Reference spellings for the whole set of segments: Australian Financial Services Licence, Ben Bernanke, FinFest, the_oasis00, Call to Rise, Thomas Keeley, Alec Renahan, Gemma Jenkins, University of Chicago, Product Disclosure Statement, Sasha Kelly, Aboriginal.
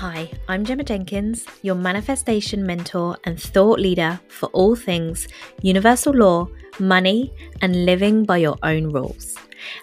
Hi, I'm Gemma Jenkins, your manifestation mentor and thought leader for all things universal law, money, and living by your own rules.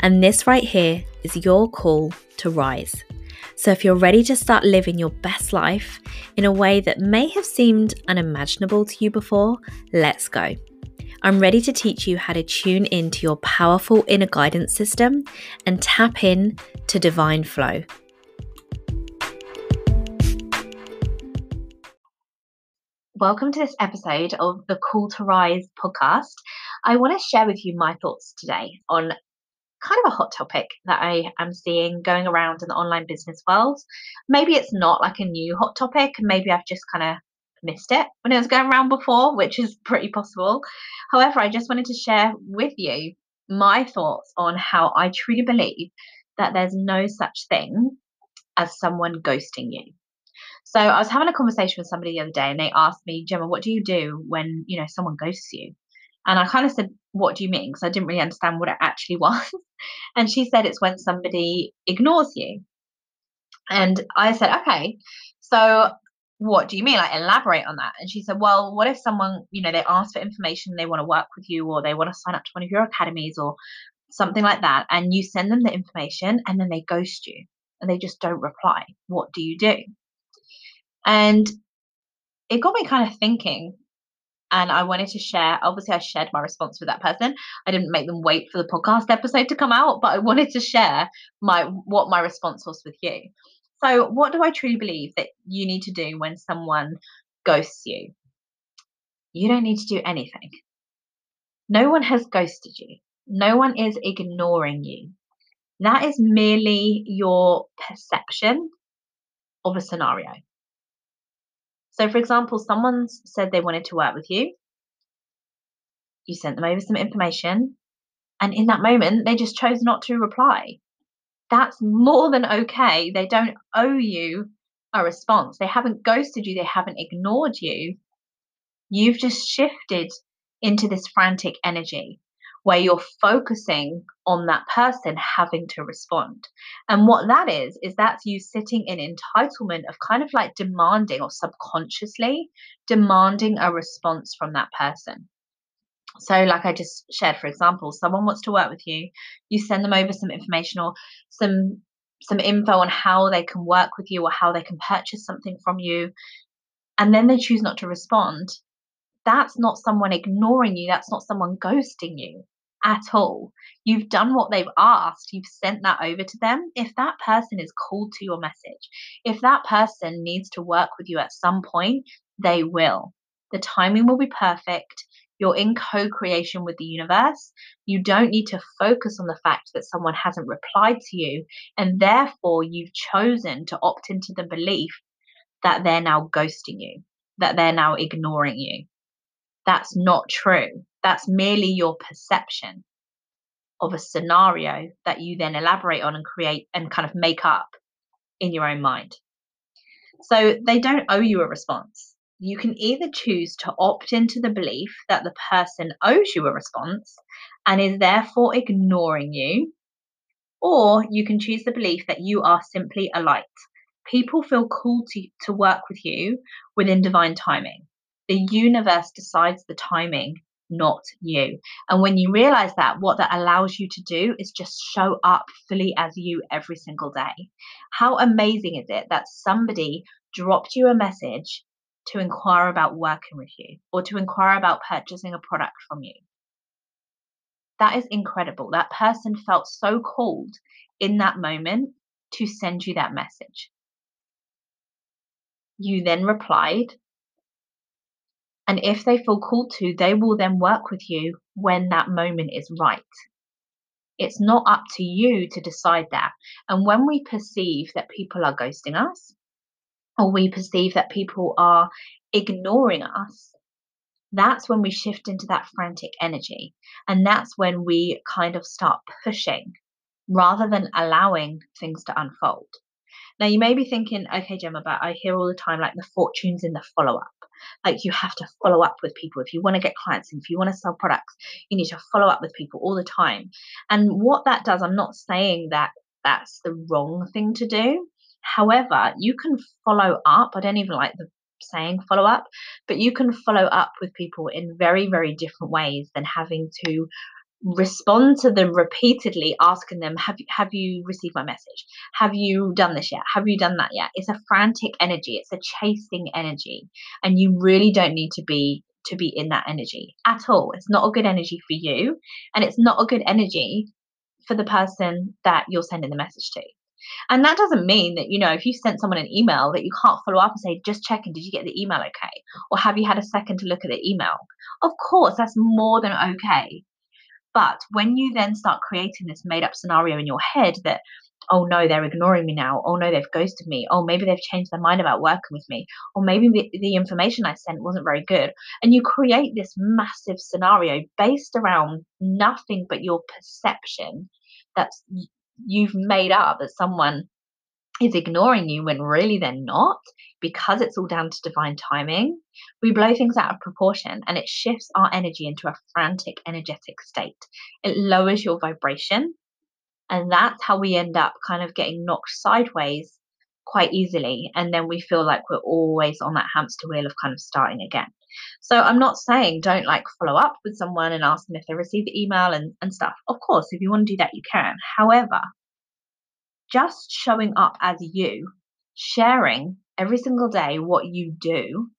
And this right here is your call to rise. So if you're ready to start living your best life in a way that may have seemed unimaginable to you before, let's go. I'm ready to teach you how to tune into your powerful inner guidance system and tap in to divine flow. Welcome to this episode of the Call to Rise podcast. I want to share with you my thoughts today on kind of a hot topic that I am seeing going around in the online business world. Maybe it's not like a new hot topic. Maybe I've just kind of missed it when it was going around before, which is pretty possible. However, I just wanted to share with you my thoughts on how I truly believe that there's no such thing as someone ghosting you. So I was having a conversation with somebody the other day and they asked me, Gemma, what do you do when, someone ghosts you? And I kind of said, what do you mean? Because I didn't really understand what it actually was. And she said, it's when somebody ignores you. And I said, okay, so what do you mean? Like, elaborate on that. And she said, well, what if someone, they ask for information, they want to work with you, or they want to sign up to one of your academies or something like that. And you send them the information and then they ghost you and they just don't reply. What do you do? And it got me kind of thinking, and I wanted to share. Obviously, I shared my response with that person. I didn't make them wait for the podcast episode to come out, but I wanted to share what my response was with you. So what do I truly believe that you need to do when someone ghosts you? You don't need to do anything. No one has ghosted you. No one is ignoring you. That is merely your perception of a scenario. So, for example, someone said they wanted to work with you. You sent them over some information. And in that moment, they just chose not to reply. That's more than okay. They don't owe you a response. They haven't ghosted you. They haven't ignored you. You've just shifted into this frantic energy where you're focusing on that person having to respond. And what that is that's you sitting in entitlement of kind of like demanding or subconsciously demanding a response from that person. So like I just shared, for example, someone wants to work with you, you send them over some information or some info on how they can work with you or how they can purchase something from you, and then they choose not to respond. That's not someone ignoring you. That's not someone ghosting you at all. You've done what they've asked. You've sent that over to them. If that person is called to your message, if that person needs to work with you at some point, they will. The timing will be perfect. You're in co-creation with the universe. You don't need to focus on the fact that someone hasn't replied to you, and therefore you've chosen to opt into the belief that they're now ghosting you, that they're now ignoring you. That's not true. That's merely your perception of a scenario that you then elaborate on and create and kind of make up in your own mind. So they don't owe you a response. You can either choose to opt into the belief that the person owes you a response and is therefore ignoring you, or you can choose the belief that you are simply a light. People feel called to work with you within divine timing. The universe decides the timing, not you. And when you realize that, what that allows you to do is just show up fully as you every single day. How amazing is it that somebody dropped you a message to inquire about working with you or to inquire about purchasing a product from you? That is incredible. That person felt so called in that moment to send you that message. You then replied. And if they feel called to, they will then work with you when that moment is right. It's not up to you to decide that. And when we perceive that people are ghosting us, or we perceive that people are ignoring us, that's when we shift into that frantic energy. And that's when we kind of start pushing rather than allowing things to unfold. Now, you may be thinking, okay, Gemma, but I hear all the time, like, the fortune's in the follow-up. Like, you have to follow up with people. If you want to get clients, if you want to sell products, you need to follow up with people all the time. And what that does, I'm not saying that that's the wrong thing to do. However, you can follow up. I don't even like the saying follow up, but you can follow up with people in very, very different ways than having to respond to them repeatedly, asking them, have you received my message? Have you done this yet? Have you done that yet? It's a frantic energy. It's a chasing energy. And you really don't need to be in that energy at all. It's not a good energy for you. And it's not a good energy for the person that you're sending the message to. And that doesn't mean that, you know, if you sent someone an email that you can't follow up and say, just checking, did you get the email okay? Or have you had a second to look at the email? Of course, that's more than okay. But when you then start creating this made up scenario in your head that, oh no, they're ignoring me now. Oh no, they've ghosted me. Oh, maybe they've changed their mind about working with me. Or maybe the information I sent wasn't very good. And you create this massive scenario based around nothing but your perception that's you've made up that someone is ignoring you when really they're not, because it's all down to divine timing. We blow things out of proportion and it shifts our energy into a frantic, energetic state. It lowers your vibration. And that's how we end up kind of getting knocked sideways quite easily. And then we feel like we're always on that hamster wheel of kind of starting again. So I'm not saying don't like follow up with someone and ask them if they received the email and stuff. Of course, if you want to do that, you can. However, just showing up as you, sharing every single day what you do,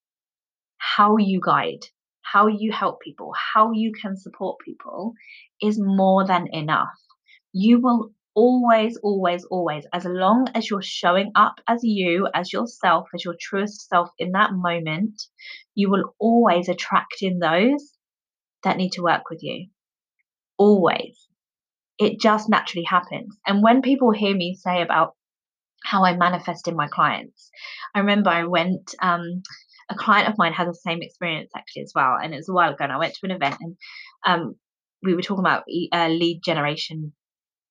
how you guide, how you help people, how you can support people is more than enough. You will always, always, always, as long as you're showing up as you, as yourself, as your truest self in that moment, you will always attract in those that need to work with you. Always. It just naturally happens. And when people hear me say about how I manifest in my clients, I remember I went, a client of mine had the same experience actually as well. And it was a while ago and I went to an event and we were talking about lead generation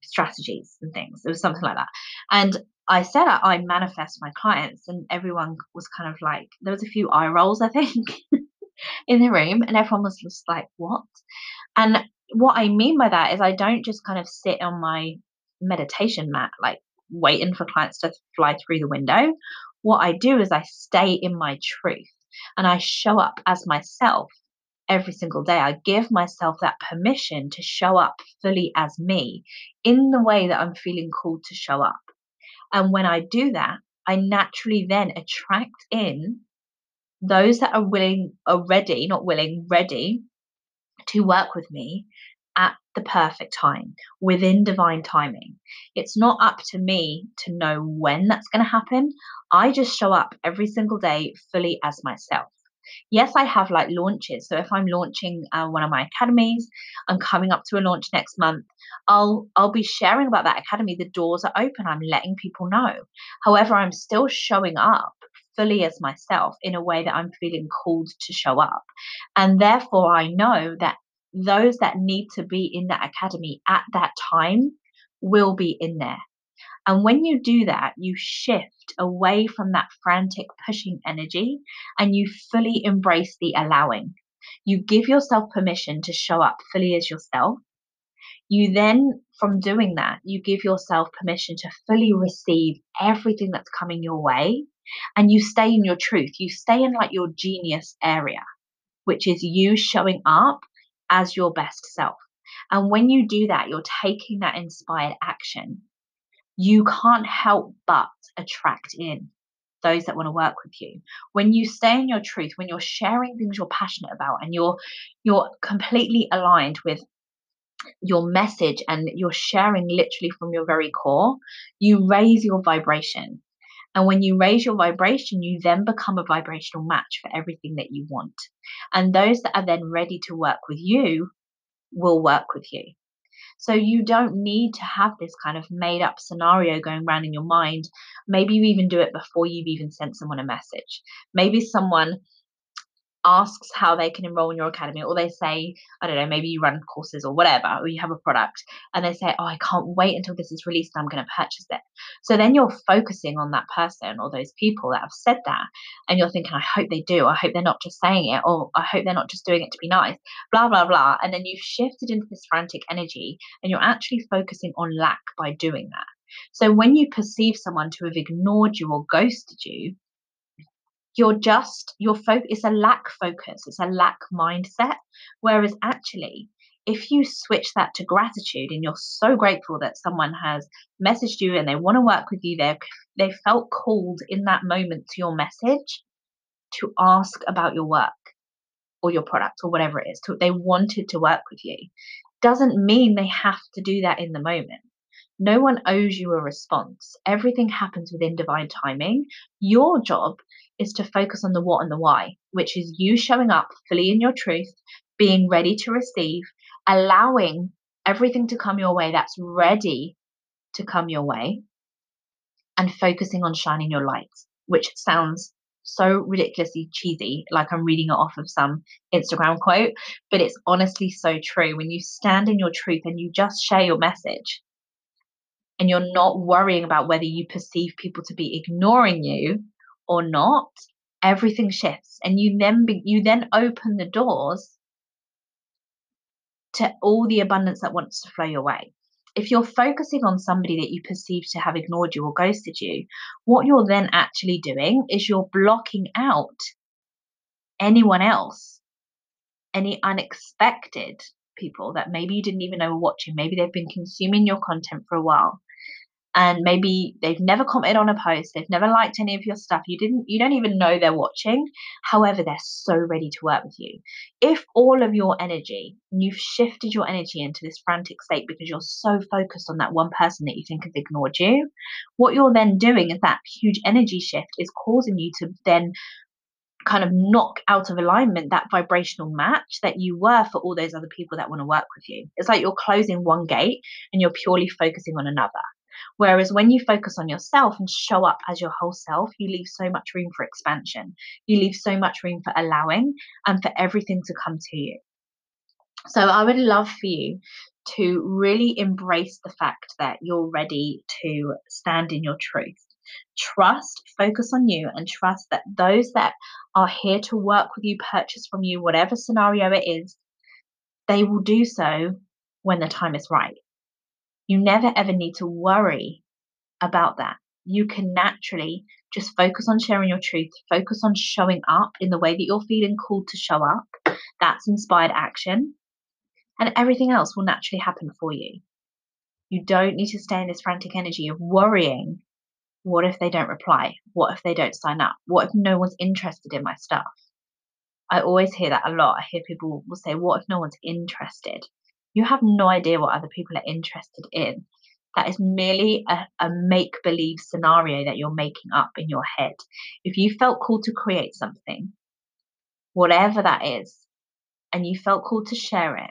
strategies and things. It was something like that. And I said I manifest my clients, and everyone was kind of like, there was a few eye rolls I think in the room, and everyone was just like, what? And what I mean by that is I don't just kind of sit on my meditation mat like waiting for clients to fly through the window. What I do is I stay in my truth and I show up as myself every single day. I give myself that permission to show up fully as me in the way that I'm feeling called to show up. And when I do that, I naturally then attract in those that are ready to work with me at the perfect time, within divine timing. It's not up to me to know when that's going to happen. I just show up every single day fully as myself. Yes, I have like launches. So if I'm launching one of my academies, I'm coming up to a launch next month, I'll be sharing about that academy. The doors are open. I'm letting people know. However, I'm still showing up fully as myself in a way that I'm feeling called to show up. And therefore, I know that those that need to be in that academy at that time will be in there. And when you do that, you shift away from that frantic pushing energy and you fully embrace the allowing. You give yourself permission to show up fully as yourself. You then, from doing that, you give yourself permission to fully receive everything that's coming your way. And you stay in your truth. You stay in like your genius area, which is you showing up as your best self. And when you do that, you're taking that inspired action. You can't help but attract in those that want to work with you. When you stay in your truth, when you're sharing things you're passionate about and you're completely aligned with your message and you're sharing literally from your very core, you raise your vibration. And when you raise your vibration, you then become a vibrational match for everything that you want. And those that are then ready to work with you will work with you. So you don't need to have this kind of made up scenario going around in your mind. Maybe you even do it before you've even sent someone a message. Maybe someone asks how they can enroll in your academy, or they say, I don't know, maybe you run courses or whatever, or you have a product and they say, oh, I can't wait until this is released and I'm going to purchase it. So then you're focusing on that person or those people that have said that. And you're thinking, I hope they do. I hope they're not just saying it, or I hope they're not just doing it to be nice, blah, blah, blah. And then you've shifted into this frantic energy and you're actually focusing on lack by doing that. So when you perceive someone to have ignored you or ghosted you, it's a lack focus, it's a lack mindset. Whereas actually, if you switch that to gratitude and you're so grateful that someone has messaged you and they want to work with you, they felt called in that moment to your message to ask about your work or your product or whatever it is, they wanted to work with you. Doesn't mean they have to do that in the moment. No one owes you a response. Everything happens within divine timing. Your job is to focus on the what and the why, which is you showing up fully in your truth, being ready to receive, allowing everything to come your way that's ready to come your way, and focusing on shining your light, which sounds so ridiculously cheesy, like I'm reading it off of some Instagram quote, but it's honestly so true. When you stand in your truth and you just share your message and you're not worrying about whether you perceive people to be ignoring you or not, everything shifts, and you then open the doors to all the abundance that wants to flow your way. If you're focusing on somebody that you perceive to have ignored you or ghosted you, what you're then actually doing is you're blocking out anyone else, any unexpected people that maybe you didn't even know were watching. Maybe they've been consuming your content for a while, and maybe they've never commented on a post, they've never liked any of your stuff. You don't even know they're watching. However, they're so ready to work with you. If all of your energy, and you've shifted your energy into this frantic state because you're so focused on that one person that you think has ignored you, what you're then doing is that huge energy shift is causing you to then kind of knock out of alignment that vibrational match that you were for all those other people that want to work with you. It's like you're closing one gate and you're purely focusing on another. Whereas when you focus on yourself and show up as your whole self, you leave so much room for expansion. You leave so much room for allowing and for everything to come to you. So I would love for you to really embrace the fact that you're ready to stand in your truth. Trust, focus on you, and trust that those that are here to work with you, purchase from you, whatever scenario it is, they will do so when the time is right. You never ever need to worry about that. You can naturally just focus on sharing your truth, focus on showing up in the way that you're feeling called to show up. That's inspired action, and everything else will naturally happen for you. You don't need to stay in this frantic energy of worrying, what if they don't reply? What if they don't sign up? What if no one's interested in my stuff? I always hear that a lot. I hear people will say, what if no one's interested? You have no idea what other people are interested in. That is merely a make-believe scenario that you're making up in your head. If you felt called to create something, whatever that is, and you felt called to share it,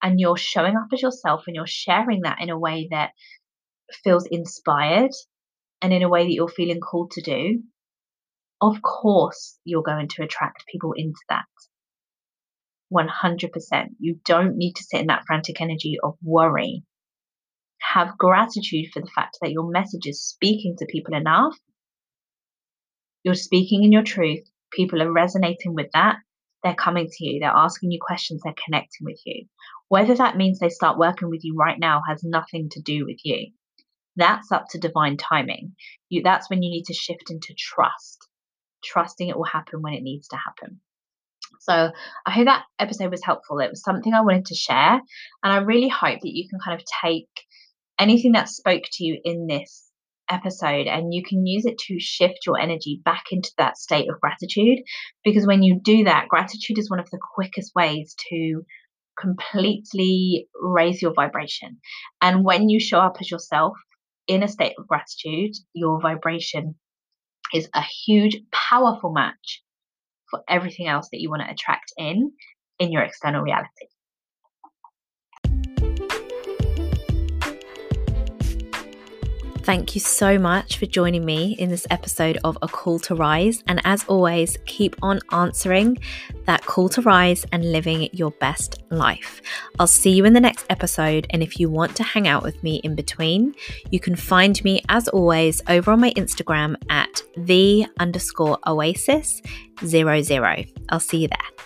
and you're showing up as yourself and you're sharing that in a way that feels inspired and in a way that you're feeling called to do, of course you're going to attract people into that. 100%. You don't need to sit in that frantic energy of worry. Have gratitude for the fact that your message is speaking to people enough. You're speaking in your truth. People are resonating with that. They're coming to you. They're asking you questions. They're connecting with you. Whether that means they start working with you right now has nothing to do with you. That's up to divine timing. That's when you need to shift into trust. Trusting it will happen when it needs to happen. So I hope that episode was helpful. It was something I wanted to share. And I really hope that you can kind of take anything that spoke to you in this episode and you can use it to shift your energy back into that state of gratitude. Because when you do that, gratitude is one of the quickest ways to completely raise your vibration. And when you show up as yourself in a state of gratitude, your vibration is a huge, powerful match for everything else that you want to attract in your external reality. Thank you so much for joining me in this episode of A Call to Rise. And as always, keep on answering that call to rise and living your best life. I'll see you in the next episode. And if you want to hang out with me in between, you can find me as always over on my Instagram at the_oasis00. I'll see you there.